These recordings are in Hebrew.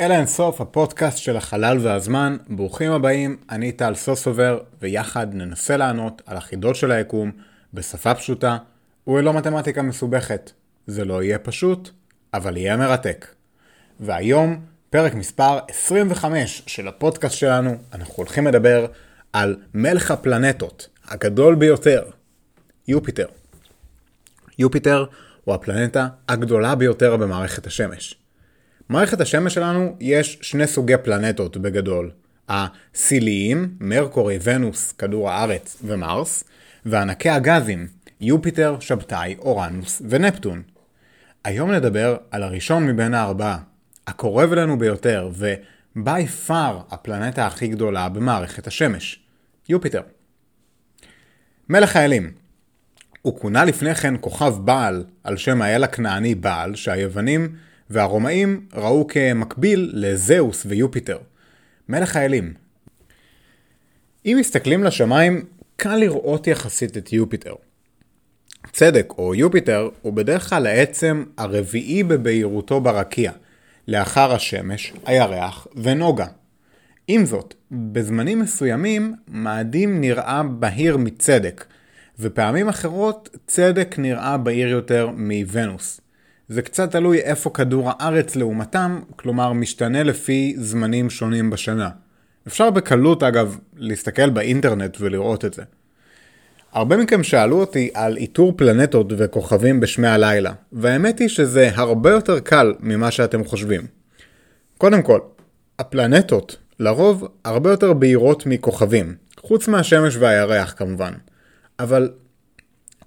אל האינסוף, הפודקאסט של החלל והזמן. ברוכים הבאים, אני טל סוסובר, ויחד ננסה לענות על החידות של היקום בשפה פשוטה ולא מתמטיקה מסובכת. זה לא יהיה פשוט, אבל יהיה מרתק. והיום, פרק מספר 25 של הפודקאסט שלנו, אנחנו הולכים לדבר על מלך הפלנטות, הגדול ביותר, יופיטר. יופיטר הוא הפלנטה הגדולה ביותר במערכת השמש. מערכת השמש שלנו יש שני סוגי פלנטות בגדול, הסיליים, מרקורי, ונוס, כדור הארץ ומרס, וענקי הגזים, יופיטר, שבתאי, אורנוס ונפטון. היום נדבר על הראשון מבין הארבעה, הקורב לנו ביותר ובי פאר הפלנטה הכי גדולה במערכת השמש, יופיטר. מלך האלים. הוא כונה לפני כן כוכב בעל על שם האל הכנעני בעל שהיוונים והרומאים ראו כמקביל לזהוס ויופיטר. מלך האלים. אם מסתכלים לשמיים, קל לראות יחסית את יופיטר. צדק או יופיטר הוא בדרך כלל העצם הרביעי בבהירותו ברקיע, לאחר השמש, הירח ונוגה. עם זאת, בזמנים מסוימים מאדים נראה בהיר מצדק, ופעמים אחרות צדק נראה בהיר יותר מוונוס. זה קצת תלוי איפה כדור הארץ לעומתם, כלומר משתנה לפי זמנים שונים בשנה. אפשר בקלות אגב להסתכל באינטרנט ולראות את זה. הרבה מכם שאלו אותי על איתור פלנטות וכוכבים בשמי הלילה, והאמת היא שזה הרבה יותר קל ממה שאתם חושבים. קודם כל, הפלנטות לרוב הרבה יותר בהירות מכוכבים, חוץ מהשמש והירח כמובן. אבל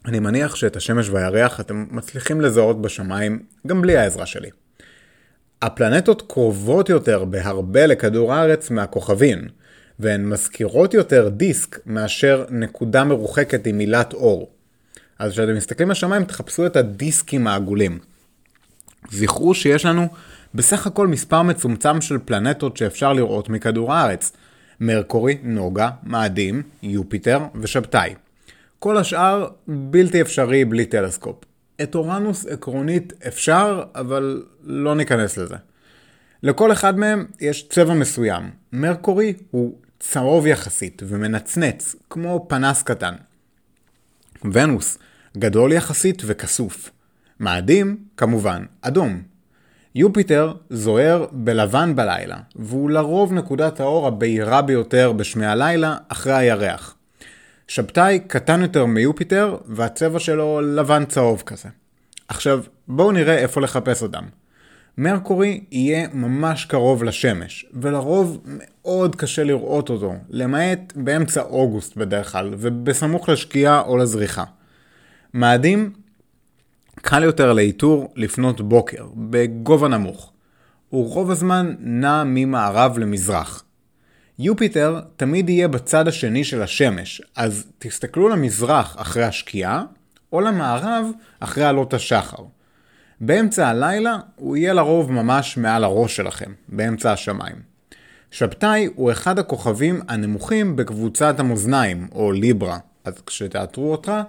אני מניח שאת השמש והירח אתם מצליחים לזהות בשמיים גם בלי העזרה שלי. הפלנטות קרובות יותר בהרבה לכדור הארץ מהכוכבים, והן מזכירות יותר דיסק מאשר נקודה מרוחקת עם מילת אור. אז כשאתם מסתכלים בשמיים תחפשו את הדיסקים העגולים. זכרו שיש לנו בסך הכל מספר מצומצם של פלנטות שאפשר לראות מכדור הארץ. מרקורי, נוגה, מאדים, יופיטר ושבתאי. כל השאר בלתי אפשרי בלי טלסקופ. את אורנוס עקרונית אפשר, אבל לא ניכנס לזה. לכל אחד מהם יש צבע מסוים. מרקורי הוא צהוב יחסית ומנצנץ, כמו פנס קטן. ונוס, גדול יחסית וכסוף. מאדים, כמובן, אדום. יופיטר זוהר בלבן בלילה, והוא לרוב נקודת האור הבהירה ביותר בשמי הלילה אחרי הירח. שבתאי קטן יותר מיופיטר, והצבע שלו לבן צהוב כזה. עכשיו, בואו נראה איפה לחפש אותם. מרקורי יהיה ממש קרוב לשמש, ולרוב מאוד קשה לראות אותו, למעט באמצע אוגוסט בדרך כלל, ובסמוך לשקיעה או לזריחה. מאדים קל יותר לאיתור לפנות בוקר, בגובה נמוך. הוא רוב הזמן נע ממערב למזרח. יופיטר תמיד יהיה בצד השני של השמש, אז תסתכלו למזרח אחרי השקיעה, או למערב אחרי עלות השחר. באמצע הלילה הוא יהיה לרוב ממש מעל הראש שלכם, באמצע השמיים. שבתאי הוא אחד הכוכבים הנמוכים בקבוצת המאזניים, או ליברה. אז כשתאתרו אותה,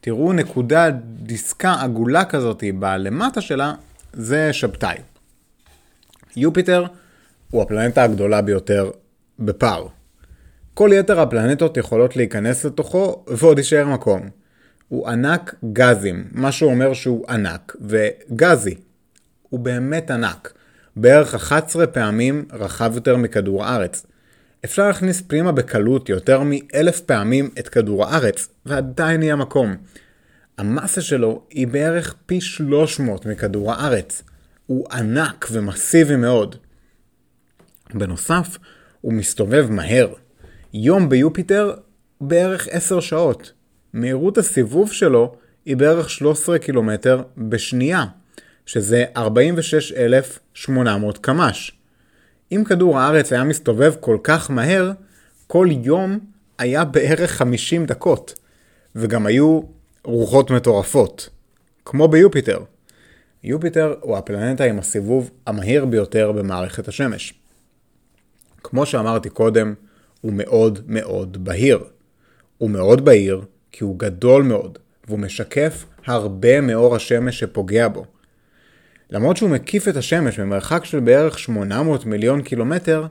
תראו נקודה דיסקה עגולה כזאת בלמטה שלה, זה שבתאי. יופיטר הוא הפלנטה הגדולה ביותר בפער. כל יתר הפלנטות יכולות להיכנס לתוכו ועוד יישאר מקום. הוא ענק גזים, מה שאומר שהוא ענק וגזי. הוא באמת ענק, בערך 11 פעמים רחב יותר מכדור הארץ. אפשר להכניס פנימה בקלות יותר מ1,000 פעמים את כדור הארץ, ועדיין יהיה מקום. המסה שלו היא בערך פי 300 מכדור הארץ. הוא ענק ומסיבי מאוד. בנוסף, הוא מסתובב מהר. יום ביופיטר בערך 10 שעות. מהירות הסיבוב שלו היא בערך 13 קילומטר בשנייה, שזה 46,800 קמ"ש. אם כדור הארץ היה מסתובב כל כך מהר, כל יום היה בערך 50 דקות, וגם היו רוחות מטורפות, כמו ביופיטר. יופיטר הוא הפלנטה עם הסיבוב המהיר ביותר במערכת השמש. כמו שאמרתי קודם, הוא מאוד מאוד בהיר. הוא מאוד בהיר כי הוא גדול מאוד, והוא משקף הרבה מאור השמש שפוגע בו. למרות שהוא מקיף את השמש במרחק של בערך 800 מיליון קילומטר,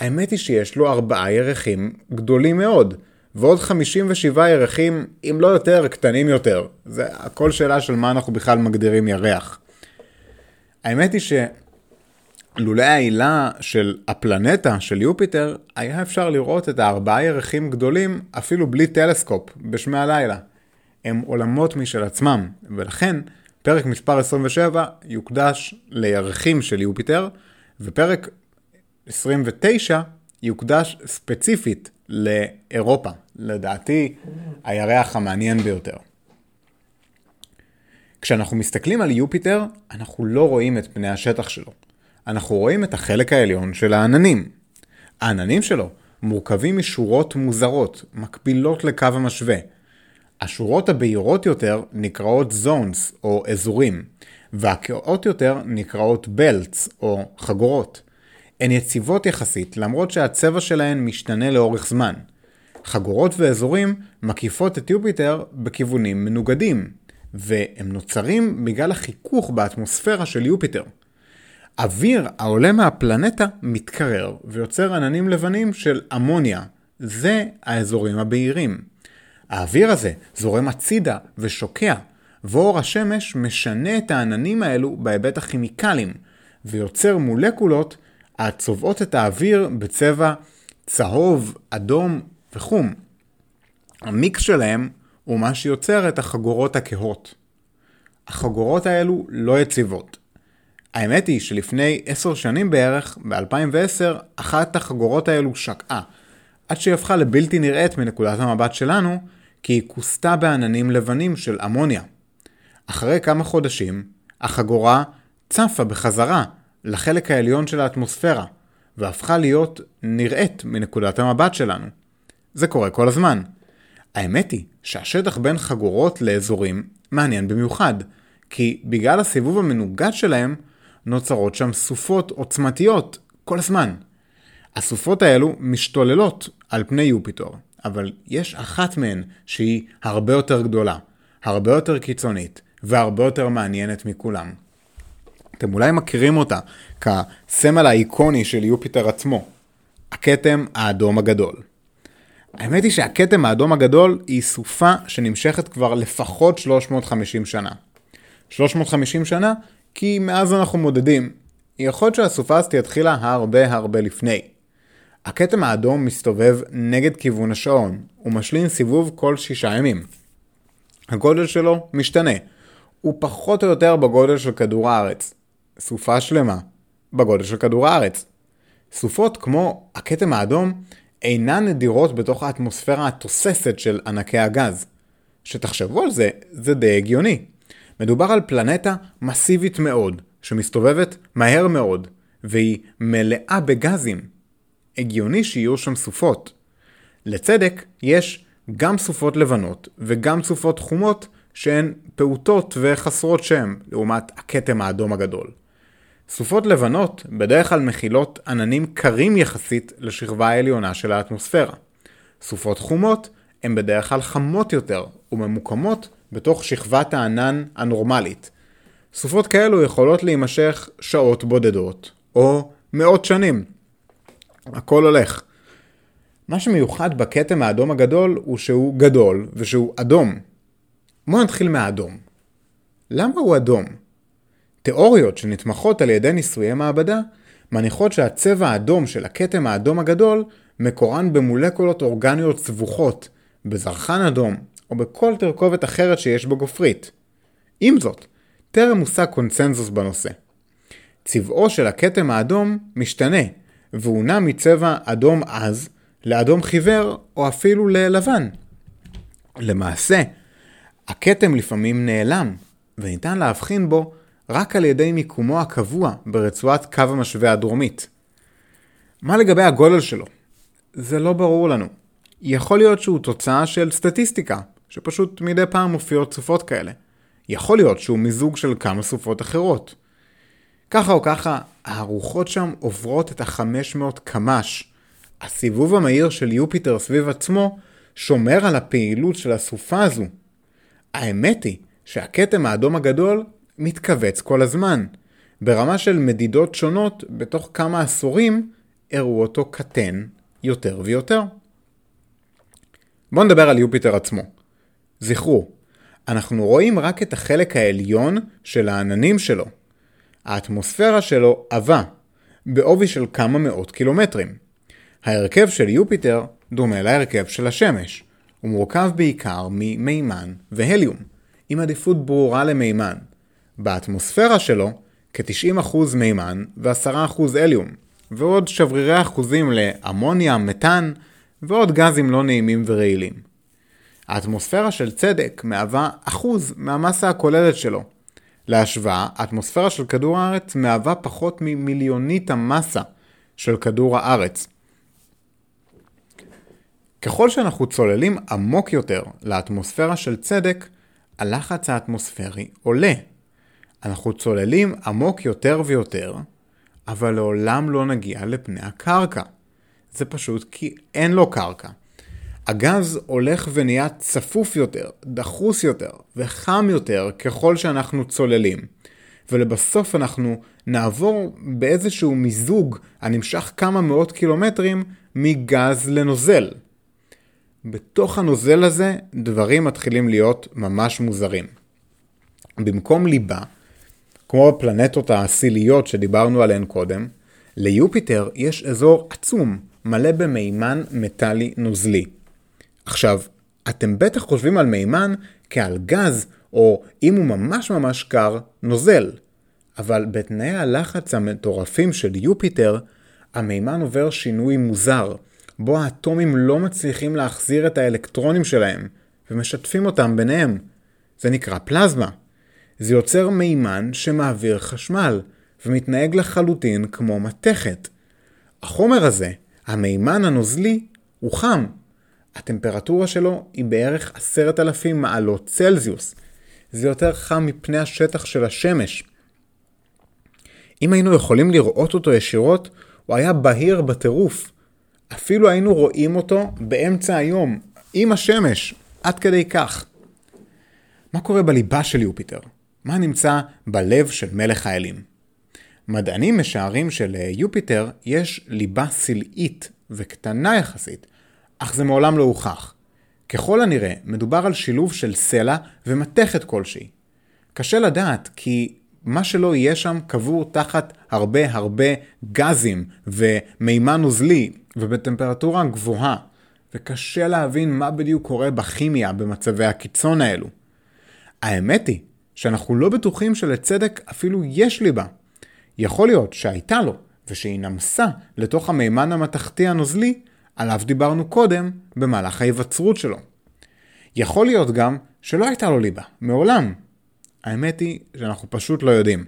האמת היא שיש לו 4 ירחים גדולים מאוד, ועוד 57 ירחים, אם לא יותר, קטנים יותר. זה הכל שאלה של מה אנחנו בכלל מגדירים ירח. האמת היא שלולא העילה של הפלנטה של יופיטר, היה אפשר לראות את 4 ירחים גדולים אפילו בלי טלסקופ, בשמי הלילה. הם עולמות משל עצמם, ולכן פרק מספר 27 יוקדש לירחים של יופיטר, ופרק 29 יוקדש ספציפית לאירופה, לדעתי הירח המעניין ביותר. כשאנחנו מסתכלים על יופיטר, אנחנו לא רואים את פני השטח שלו. אנחנו רואים את החלק העליון של העננים. העננים שלו מורכבים משורות מוזרות, מקבילות לקו המשווה. השורות הבהירות יותר נקראות zones או אזורים, והקאות יותר נקראות belts או חגורות. הן יציבות יחסית, למרות שהצבע שלהן משתנה לאורך זמן. חגורות ואזורים מקיפות את יופיטר בכיוונים מנוגדים, והם נוצרים בגלל החיכוך באטמוספירה של יופיטר. אוויר העולה מהפלנטה מתקרר ויוצר עננים לבנים של אמוניה. זה האזורים הבהירים. האוויר הזה זורם הצידה ושוקע, ואור השמש משנה את העננים האלו בהיבט הכימיקלים, ויוצר מולקולות הצובעות את האוויר בצבע צהוב, אדום וחום. המיקס שלהם הוא מה שיוצר את החגורות הכהות. החגורות האלו לא יציבות. האמת היא שלפני 10 שנים בערך, ב-2010, אחת החגורות האלו שקעה, עד שהיא הפכה לבלתי נראית מנקודת המבט שלנו, כי היא כוסתה בעננים לבנים של אמוניה. אחרי כמה חודשים, החגורה צפה בחזרה לחלק העליון של האטמוספירה, והפכה להיות נראית מנקודת המבט שלנו. זה קורה כל הזמן. האמת היא שהשטח בין חגורות לאזורים מעניין במיוחד, כי בגלל הסיבוב המנוגד שלהם נוצרות שם סופות עוצמתיות כל הזמן. הסופות האלו משתוללות על פני יופיטר, אבל יש אחת מהן שהיא הרבה יותר גדולה, הרבה יותר קיצונית והרבה יותר מעניינת מכולם. אתם אולי מכירים אותה כסמל האיקוני של יופיטר עצמו, הכתם האדום הגדול. האמת היא שהכתם האדום הגדול היא סופה שנמשכת כבר לפחות 350 שנה. 350 שנה כי מאז אנחנו מודדים. יכול להיות שהסופה הזאת התחילה הרבה לפני. הכתם האדום מסתובב נגד כיוון השעון, ומשלים סיבוב כל 6 ימים. הגודל שלו משתנה. הוא פחות או יותר בגודל של כדור הארץ. סופה שלמה בגודל של כדור הארץ. סופות כמו הכתם האדום אינן נדירות בתוך האטמוספירה התוססת של ענקי הגז. שתחשבו על זה, זה די הגיוני. מדובר על פלנטה מסיבית מאוד, שמסתובבת מהר מאוד, והיא מלאה בגזים. הגיוני שיהיו שם סופות. לצדק, יש גם סופות לבנות וגם סופות חומות שהן פעוטות וחסרות שם, לעומת הכתם האדום הגדול. סופות לבנות בדרך כלל מכילות עננים קרים יחסית לשכבה העליונה של האטמוספירה. סופות חומות הן בדרך כלל חמות יותר וממוקמות בתוך שכבת הענן הנורמלית. סופות כאלו יכולות להימשך שעות בודדות או מאות שנים. הכל הולך. מה שמיוחד בכתם האדום הגדול הוא שהוא גדול ושהוא אדום. בואו נתחיל מהאדום. למה הוא אדום? תיאוריות שנתמכות על ידי ניסויי מעבדה מניחות שהצבע האדום של הכתם האדום הגדול מקורן במולקולות אורגניות צבוכות, בזרחן אדום או בכל תרכובת אחרת שיש בגופרית. עם זאת, טרם מושג קונצנזוס בנושא. צבעו של הכתם האדום משתנה, והוא נע מצבע אדום אז לאדום חיוור או אפילו ללבן. למעשה, הכתם לפעמים נעלם, וניתן להבחין בו רק על ידי מיקומו הקבוע ברצועת קו המשווה הדרומית. מה לגבי הגודל שלו? זה לא ברור לנו. יכול להיות שהוא תוצאה של סטטיסטיקה, שפשוט מדי פעם מופיעות סופות כאלה. יכול להיות שהוא מיזוג של כמה סופות אחרות. ככה או ככה, הרוחות שם עוברות את 500 קמ"ש. הסיבוב המהיר של יופיטר סביב עצמו שומר על הפעילות של הסופה הזו. האמת היא שהכתם האדום הגדול מתכווץ כל הזמן, ברמה של מדידות שונות בתוך כמה עשורים הראו אותו קטן יותר ויותר. בואו נדבר על יופיטר עצמו. זכרו, אנחנו רואים רק את החלק העליון של העננים שלו. האטמוספירה שלו עבה, בעובי של כמה מאות קילומטרים. ההרכב של יופיטר דומה להרכב של השמש. הוא מורכב בעיקר ממימן והליום, עם עדיפות ברורה למימן. באטמוספירה שלו, כ-90% מימן ו10% הליום, ועוד שברירי אחוזים לאמוניה, מתאן, ועוד גזים לא נעימים ורעילים. האטמוספירה של צדק מהווה 1% מהמסה הכוללת שלו. להשוואה, האטמוספירה של כדור הארץ מהווה פחות ממיליונית המסה של כדור הארץ. ככל שאנחנו צוללים עמוק יותר לאטמוספירה של צדק, הלחץ האטמוספרי עולה. אנחנו צוללים עמוק יותר ויותר, אבל לעולם לא נגיע לפני הקרקע. זה פשוט כי אין לו קרקע. הגז הולך ונהיה צפוף יותר, דחוס יותר וחם יותר ככל שאנחנו צוללים. ולבסוף אנחנו נעבור באיזשהו מיזוג הנמשך כמה מאות קילומטרים מגז לנוזל. בתוך הנוזל הזה דברים מתחילים להיות ממש מוזרים. במקום ליבה, כמו הפלנטות הסיליות שדיברנו עליהן קודם, ליופיטר יש אזור עצום מלא במימן מטלי נוזלי. עכשיו, אתם בטח חושבים על מימן כעל גז, או אם הוא ממש ממש קר, נוזל. אבל בתנאי הלחץ המטורפים של יופיטר, המימן עובר שינוי מוזר, בו האטומים לא מצליחים להחזיר את האלקטרונים שלהם, ומשתפים אותם ביניהם. זה נקרא פלזמה. זה יוצר מימן שמעביר חשמל, ומתנהג לחלוטין כמו מתכת. החומר הזה, המימן הנוזלי, הוא חם. הטמפרטורה שלו היא בערך 10,000 מעלות צלזיוס. זה יותר חם מפני השטח של השמש. אם היינו יכולים לראות אותו ישירות, הוא היה בהיר בטירוף. אפילו היינו רואים אותו באמצע היום, עם השמש, עד כדי כך. מה קורה בליבה של יופיטר? מה נמצא בלב של מלך האלים? מדענים משערים שליופיטר יש ליבה סילאית וקטנה יחסית, אך זה מעולם לא הוכח. ככל הנראה מדובר על שילוב של סלע ומתכת כלשהי. קשה לדעת כי מה שלא יהיה שם קבור תחת הרבה גזים ומימן נוזלי ובטמפרטורה גבוהה, וקשה להבין מה בדיוק קורה בכימיה במצבי הקיצון האלו. האמת היא שאנחנו לא בטוחים שלצדק אפילו יש ליבה. יכול להיות שהייתה לו ושהיא נמסה לתוך המימן המתכתי הנוזלי, עליו דיברנו קודם במהלך ההיווצרות שלו. יכול להיות גם שלא הייתה לו ליבה, מעולם. האמת היא שאנחנו פשוט לא יודעים.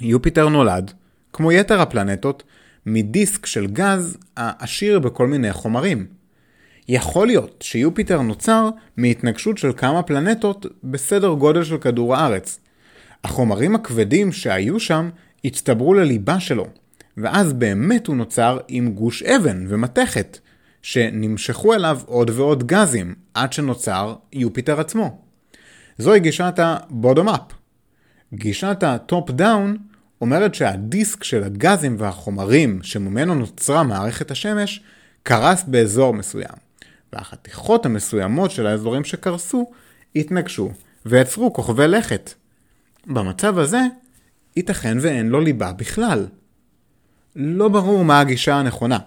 יופיטר נולד, כמו יתר הפלנטות, מדיסק של גז העשיר בכל מיני חומרים. יכול להיות שיופיטר נוצר מהתנגשות של כמה פלנטות בסדר גודל של כדור הארץ. החומרים הכבדים שהיו שם הצטברו לליבה שלו, ואז באמת הוא נוצר עם גוש אבן ומתכת, שנמשכו אליו עוד ועוד גזים עד שנוצר יופיטר עצמו. זוהי גישת ה-bottom-up. גישת ה-top-down אומרת שהדיסק של הגזים והחומרים שממנו נוצרה מערכת השמש קרס באזור מסוים, והחתיכות המסוימות של האזורים שקרסו התנגשו ויצרו כוכבי לכת. במצב הזה ייתכן ואין לו ליבה בכלל. לא ברור מה הגישה הנכונה.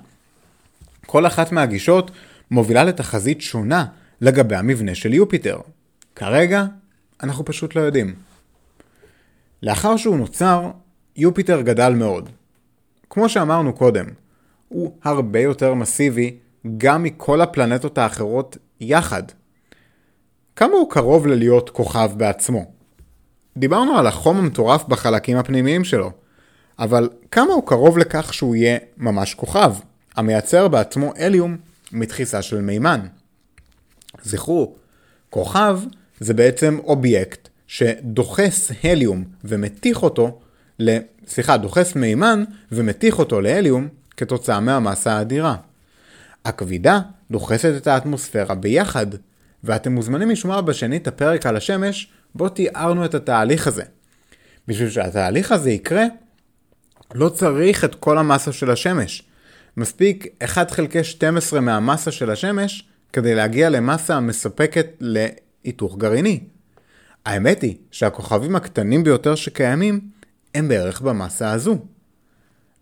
כל אחת מהגישות מובילה לתחזית שונה לגבי המבנה של יופיטר. כרגע אנחנו פשוט לא יודעים. לאחר שהוא נוצר, יופיטר גדל מאוד. כמו שאמרנו קודם, הוא הרבה יותר מסיבי גם מכל הפלנטות האחרות יחד. כמה הוא קרוב ללהיות כוכב בעצמו? דיברנו על החום המטורף בחלקים הפנימיים שלו, אבל כמה הוא קרוב לכך שהוא יהיה ממש כוכב, המייצר בעצמו הליום מתחיסה של מימן? זכרו, כוכב זה בעצם אובייקט שדוחס הליום ומתיך אותו, דוחס מימן ומתיך אותו להליום כתוצאה מהמסה האדירה. הכבידה דוחסת את האטמוספירה ביחד, ואתם מוזמנים לשמוע בשנית הפרק על השמש בו תיארנו את התהליך הזה. בשביל שהתהליך הזה יקרה, לא צריך את כל המסה של השמש. מספיק 1/12 מהמסה של השמש כדי להגיע למסה המספקת להיתוך גרעיני. האמת היא שהכוכבים הקטנים ביותר שקיימים הם בערך במסה הזו.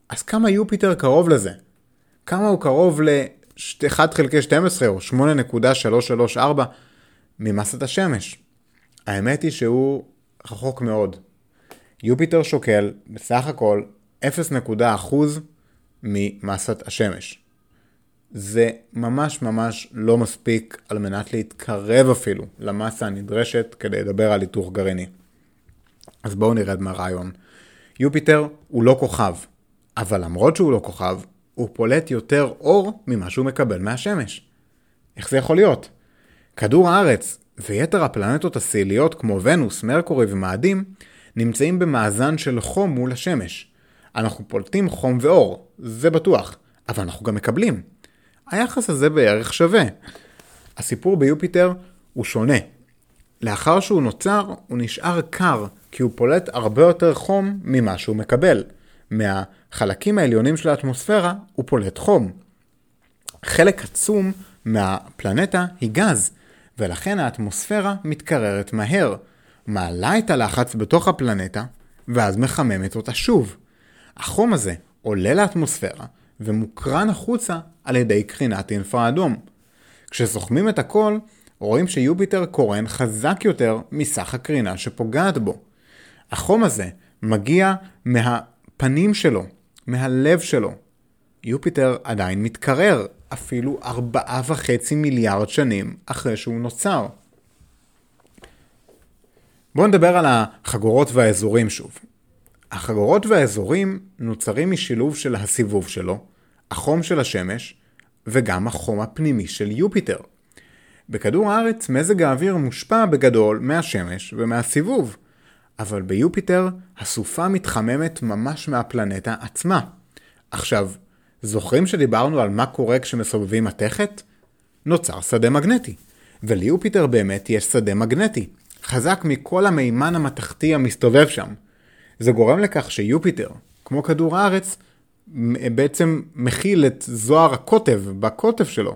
אז כמה יופיטר קרוב לזה? כמה הוא קרוב ל1/12 או 8.334 ממסת השמש? האמת היא שהוא רחוק מאוד. יופיטר שוקל בסך הכל 0.1% ממסת השמש. זה ממש ממש לא מספיק על מנת להתקרב אפילו למסה הנדרשת כדי לדבר על היתוך גרעיני. אז בואו נרד מהרעיון. יופיטר הוא לא כוכב, אבל למרות שהוא לא כוכב, הוא פולט יותר אור ממה שהוא מקבל מהשמש. איך זה יכול להיות? כדור הארץ ויתר הפלנטות הסיליות כמו ונוס, מרקורי ומאדים נמצאים במאזן של חום מול השמש. אנחנו פולטים חום ואור, זה בטוח, אבל אנחנו גם מקבלים. היחס הזה בערך שווה. הסיפור ביופיטר הוא שונה. לאחר שהוא נוצר, הוא נשאר קר, כי הוא פולט הרבה יותר חום ממה שהוא מקבל. מהחלקים העליונים של האטמוספירה הוא פולט חום. חלק עצום מהפלנטה היא גז, ולכן האטמוספירה מתקררת מהר, מעלה את הלחץ בתוך הפלנטה, ואז מחממת אותה שוב. החום הזה עולה לאטמוספירה, ומוקרן החוצה על ידי קרינת אינפרה אדום. כשסוכמים את הכל, רואים שיופיטר קורן חזק יותר מסך הקרינה שפוגעת בו. החום הזה מגיע מהפנים שלו, מהלב שלו. יופיטר עדיין מתקרר, אפילו 4.5 מיליארד שנים אחרי שהוא נוצר. בואו נדבר על החגורות והאזורים שוב. החגורות והאזורים נוצרים משילוב של הסיבוב שלו, החום של השמש וגם החום הפנימי של יופיטר. בכדור הארץ מזג האוויר מושפע בגדול מהשמש ומהסיבוב, אבל ביופיטר הסופה מתחממת ממש מהפלנטה עצמה. עכשיו, זוכרים שדיברנו על מה קורה כשמסובבים מתכת? נוצר שדה מגנטי, וליופיטר באמת יש שדה מגנטי, חזק מכל המימן המתכתי המסתובב שם. זה גורם לכך שיופיטר, כמו כדור הארץ, בעצם מכיל את זוהר הקוטב בקוטב שלו.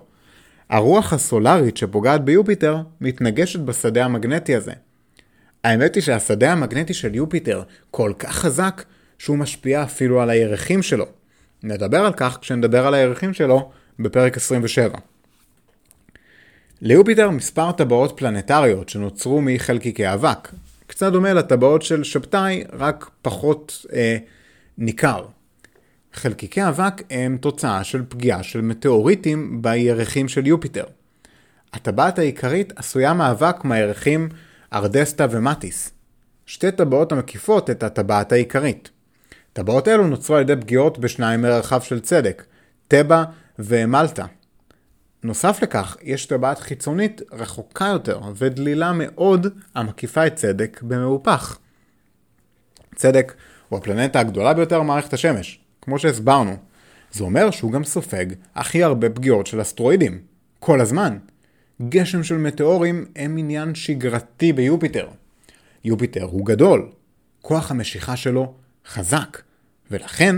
הרוח הסולרית שפוגעת ביופיטר מתנגשת בשדה המגנטי הזה. האמת היא שהשדה המגנטי של יופיטר כל כך חזק שהוא משפיע אפילו על הירחים שלו. נדבר על כך כשנדבר על הירחים שלו בפרק 27. ליופיטר מספר טבעות פלנטריות שנוצרו מחלקיקי אבק. קצת דומה לטבעות של שבתאי, רק פחות ניכר. חלקיקי אבק הם תוצאה של פגיעה של מטאוריטים בירחים של יופיטר. הטבעת העיקרית עשויה מאבק מהירחים ארדסטה ומטיס. שתי טבעות המקיפות את הטבעת העיקרית. טבעות אלו נוצרו על ידי פגיעות בשניים מרחב של צדק, טבע ומלטה. נוסף לכך, יש טבעת חיצונית רחוקה יותר ודלילה מאוד המקיפה את צדק במהופך. צדק הוא הפלנטה הגדולה ביותר מערכת השמש, כמו שהסברנו. זה אומר שהוא גם סופג הכי הרבה פגיעות של אסטרואידים, כל הזמן. גשם של מטאורים הם עניין שגרתי ביופיטר. יופיטר הוא גדול, כוח המשיכה שלו חזק, ולכן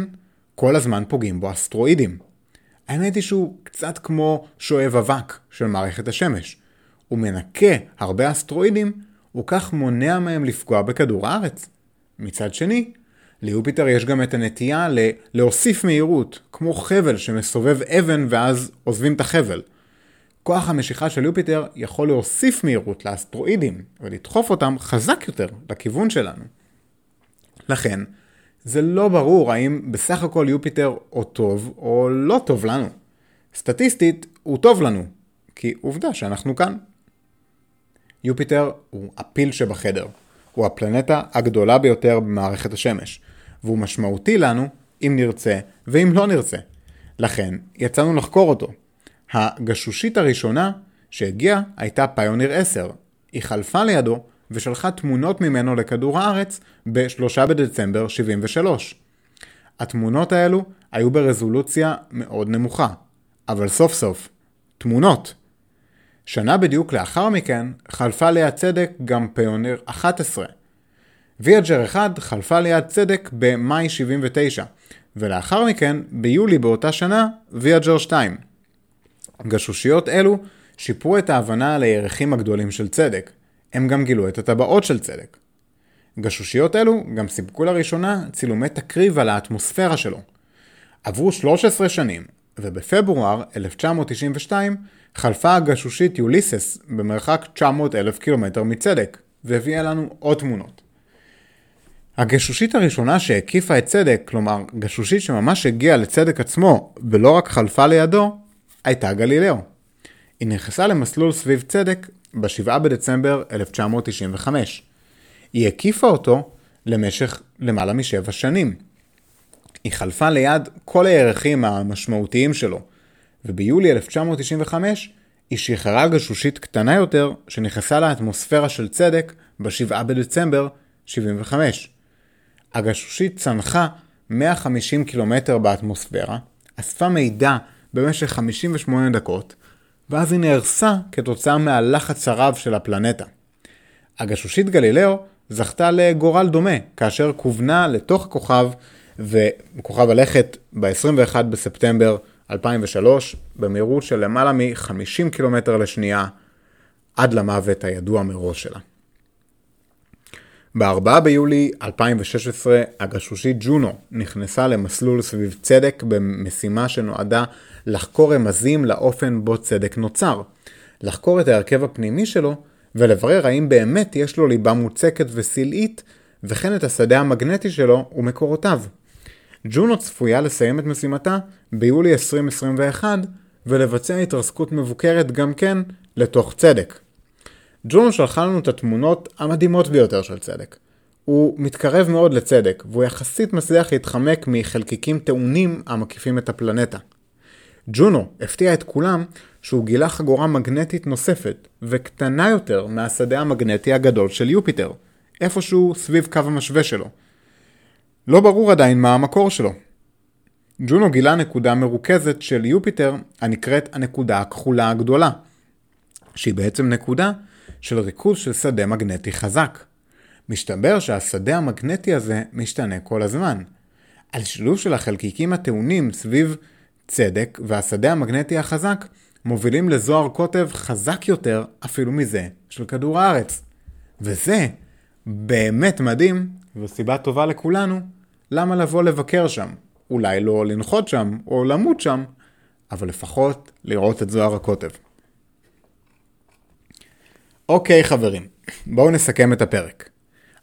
כל הזמן פוגעים בו אסטרואידים. האמת היא שהוא קצת כמו שואב אבק של מערכת השמש. הוא מנקה הרבה אסטרואידים, וכך מונע מהם לפגוע בכדור הארץ. מצד שני, ליופיטר יש גם את הנטייה להוסיף מהירות, כמו חבל שמסובב אבן ואז עוזבים את החבל. כוח המשיכה של יופיטר יכול להוסיף מהירות לאסטרואידים, ולדחוף אותם חזק יותר לכיוון שלנו. לכן, זה לא ברור האם בסך הכל יופיטר או טוב או לא טוב לנו. סטטיסטית הוא טוב לנו, כי עובדה שאנחנו כאן. יופיטר הוא הפיל שבחדר. הוא הפלנטה הגדולה ביותר במערכת השמש, והוא משמעותי לנו אם נרצה ואם לא נרצה. לכן יצאנו לחקור אותו. הגשושית הראשונה שהגיעה הייתה פיוניר 10. היא חלפה לידו ושלחה תמונות ממנו לכדור הארץ ב-3 בדצמבר 73. התמונות האלו היו ברזולוציה מאוד נמוכה, אבל סוף סוף, תמונות. שנה בדיוק לאחר מכן חלפה ליד צדק גם פיוניר 11. ויאג'ר 1 חלפה ליד צדק במאי 79, ולאחר מכן, ביולי באותה שנה, ויאג'ר 2. גשושיות אלו שיפרו את ההבנה על הירחים הגדולים של צדק. הם גם גילו את הטבעות של צדק. גשושיות אלו גם סיפקו לראשונה צילומי תקריב על האטמוספירה שלו. עברו 13 שנים, ובפברואר 1992 חלפה הגשושית יוליסס במרחק 900,000 קילומטר מצדק, והביאה לנו עוד תמונות. הגשושית הראשונה שהקיפה את צדק, כלומר גשושית שממש הגיעה לצדק עצמו ולא רק חלפה לידו, הייתה גלילאו. היא נכנסה למסלול סביב צדק ב-7 בדצמבר 1995. היא הקיפה אותו למשך למעלה מ-7 שנים. היא חלפה ליד כל הירחים המשמעותיים שלו, וביולי 1995 היא שחררה גשושית קטנה יותר שנכנסה לאטמוספירה של צדק ב-7 בדצמבר 75. הגשושית צנחה 150 קילומטר באטמוספירה, אספה מידע במשך 58 דקות, ואז היא נהרסה כתוצאה מהלחץ הרב של הפלנטה. הגשושית גלילאו זכתה לגורל דומה, כאשר כוונה לתוך כוכב, וכוכב הלכת ב-21 בספטמבר 2003, במהירות של למעלה מ-50 קילומטר לשנייה, עד למוות הידוע מראש שלה. ב-4 ביולי 2016 הגשושית ג'ונו נכנסה למסלול סביב צדק במשימה שנועדה לחקור רמזים לאופן בו צדק נוצר, לחקור את ההרכב הפנימי שלו ולברר האם באמת יש לו ליבה מוצקת וסלעית וכן את השדה המגנטי שלו ומקורותיו. ג'ונו צפויה לסיים את משימתה ביולי 2021 ולבצע התרסקות מבוקרת גם כן לתוך צדק. ג'ונו שלחה לנו את התמונות המדהימות ביותר של צדק. הוא מתקרב מאוד לצדק, והוא יחסית מצליח להתחמק מחלקיקים טעונים המקיפים את הפלנטה. ג'ונו הפתיע את כולם שהוא גילה חגורה מגנטית נוספת, וקטנה יותר מהשדה המגנטי הגדול של יופיטר, איפשהו סביב קו המשווה שלו. לא ברור עדיין מה המקור שלו. ג'ונו גילה נקודה מרוכזת של יופיטר, הנקראת הנקודה הכחולה הגדולה, שהיא בעצם נקודה של ריכוז של שדה מגנטי חזק. משתבר שהשדה המגנטי הזה משתנה כל הזמן. על שילוב של החלקיקים הטעונים סביב צדק והשדה המגנטי החזק מובילים לזוהר קוטב חזק יותר אפילו מזה של כדור הארץ. וזה באמת מדהים, וסיבה טובה לכולנו למה לבוא לבקר שם. אולי לא לנחות שם או למות שם, אבל לפחות לראות את זוהר הקוטב. אוקיי חברים, בואו נסכם את הפרק.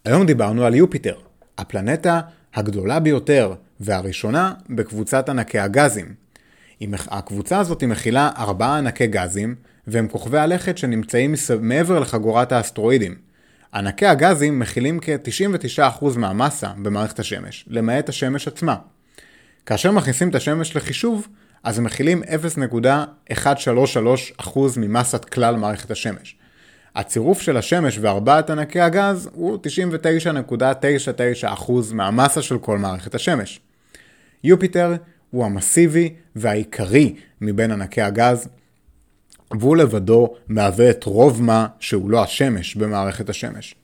היום דיברנו על יופיטר, הפלנטה הגדולה ביותר והראשונה בקבוצת ענקי הגזים. הקבוצה הזאת מכילה 4 ענקי גזים, והם כוכבי הלכת שנמצאים מעבר לחגורת האסטרואידים. ענקי הגזים מכילים כ-99% מהמסה במערכת השמש, למעט השמש עצמה. כאשר מכניסים את השמש לחישוב, אז מכילים 0.133% ממסת כלל מערכת השמש. הצירוף של השמש וארבעת ענקי הגז הוא 99.99% מהמסה של כל מערכת השמש. יופיטר הוא המסיבי והעיקרי מבין ענקי הגז, והוא לבדו מהווה את רוב מה שהוא לא השמש במערכת השמש.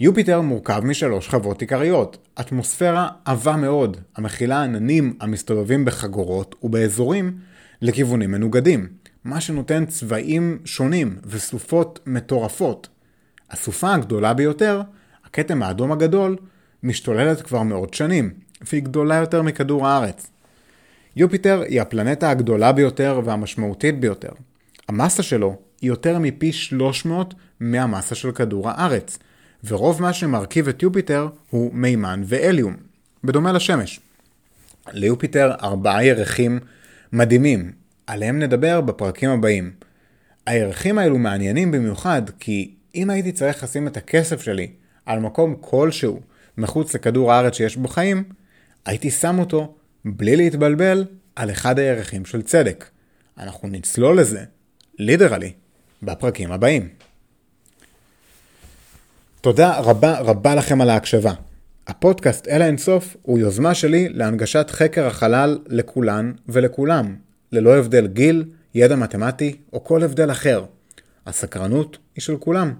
יופיטר מורכב מ3 חוות עיקריות, אטמוספירה עבה מאוד, המכילה עננים המסתובבים בחגורות ובאזורים לכיוונים מנוגדים. מה שנותן צבעים שונים וסופות מטורפות. הסופה הגדולה ביותר, הכתם האדום הגדול, משתוללת כבר מאות שנים, והיא גדולה יותר מכדור הארץ. יופיטר היא הפלנטה הגדולה ביותר והמשמעותית ביותר. המסה שלו היא יותר מפי 300 מהמסה של כדור הארץ, ורוב מה שמרכיב את יופיטר הוא מימן ואליום, בדומה לשמש. ליופיטר 4 ירחים מדהימים, עליהם נדבר בפרקים הבאים. הירחים האלו מעניינים במיוחד כי אם הייתי צריך לשים את הכסף שלי על מקום כלשהו מחוץ לכדור הארץ שיש בו חיים, הייתי שם אותו בלי להתבלבל על אחד הירחים של צדק. אנחנו נצלול לזה, ליטרלי, בפרקים הבאים. תודה רבה רבה לכם על ההקשבה. הפודקאסט אל האינסוף הוא יוזמה שלי להנגשת חקר החלל לכולן ולכולם. ללא הבדל גיל, ידע מתמטי או כל הבדל אחר. הסקרנות היא של כולם.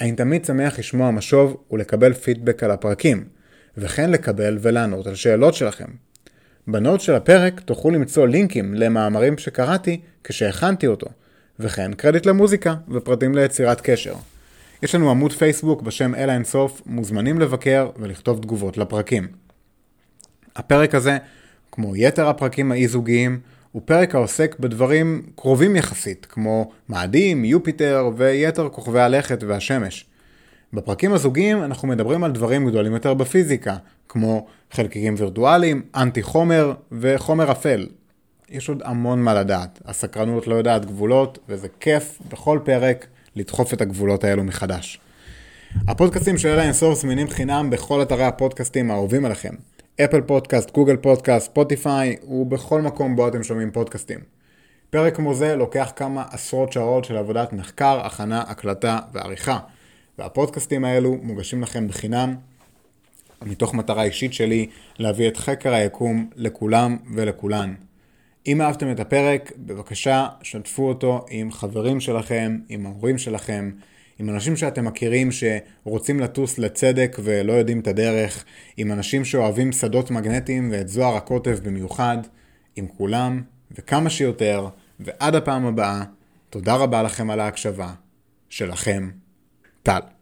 אני תמיד שמח לשמוע משוב ולקבל פידבק על הפרקים, וכן לקבל ולענות על שאלות שלכם. בנוט של הפרק תוכלו למצוא לינקים למאמרים שקראתי כשהכנתי אותו, וכן קרדיט למוזיקה ופרטים ליצירת קשר. יש לנו עמוד פייסבוק בשם אלה אינסוף, מוזמנים לבקר ולכתוב תגובות לפרקים. הפרק הזה, כמו יתר הפרקים האי-זוגיים, הוא פרק העוסק בדברים קרובים יחסית, כמו מאדים, יופיטר ויתר כוכבי הלכת והשמש. בפרקים הזוגיים אנחנו מדברים על דברים גדולים יותר בפיזיקה, כמו חלקיקים וירטואליים, אנטי חומר וחומר אפל. יש עוד המון מה לדעת, הסקרנות לא יודעת גבולות, וזה כיף בכל פרק לדחוף את הגבולות האלו מחדש. הפודקאסטים של אלה אינסוף זמינים חינם בכל אתרי הפודקאסטים האהובים עליכם. אפל פודקאסט, גוגל פודקאסט, ספוטיפיי, ובכל מקום בו אתם שומעים פודקאסטים. פרק כמו זה לוקח כמה עשרות שעות של עבודת מחקר, הכנה, הקלטה ועריכה. והפודקאסטים האלו מוגשים לכם בחינם, מתוך מטרה אישית שלי להביא את חקר היקום לכולם ולכולן. אם אהבתם את הפרק, בבקשה שתפו אותו עם חברים שלכם, עם ההורים שלכם, עם אנשים שאתם מכירים שרוצים לטוס לצדק ולא יודעים את הדרך, עם אנשים שאוהבים שדות מגנטיים ואת זוהר הכותב במיוחד, עם כולם וכמה שיותר, ועד הפעם הבאה, תודה רבה לכם על ההקשבה, שלכם, טל.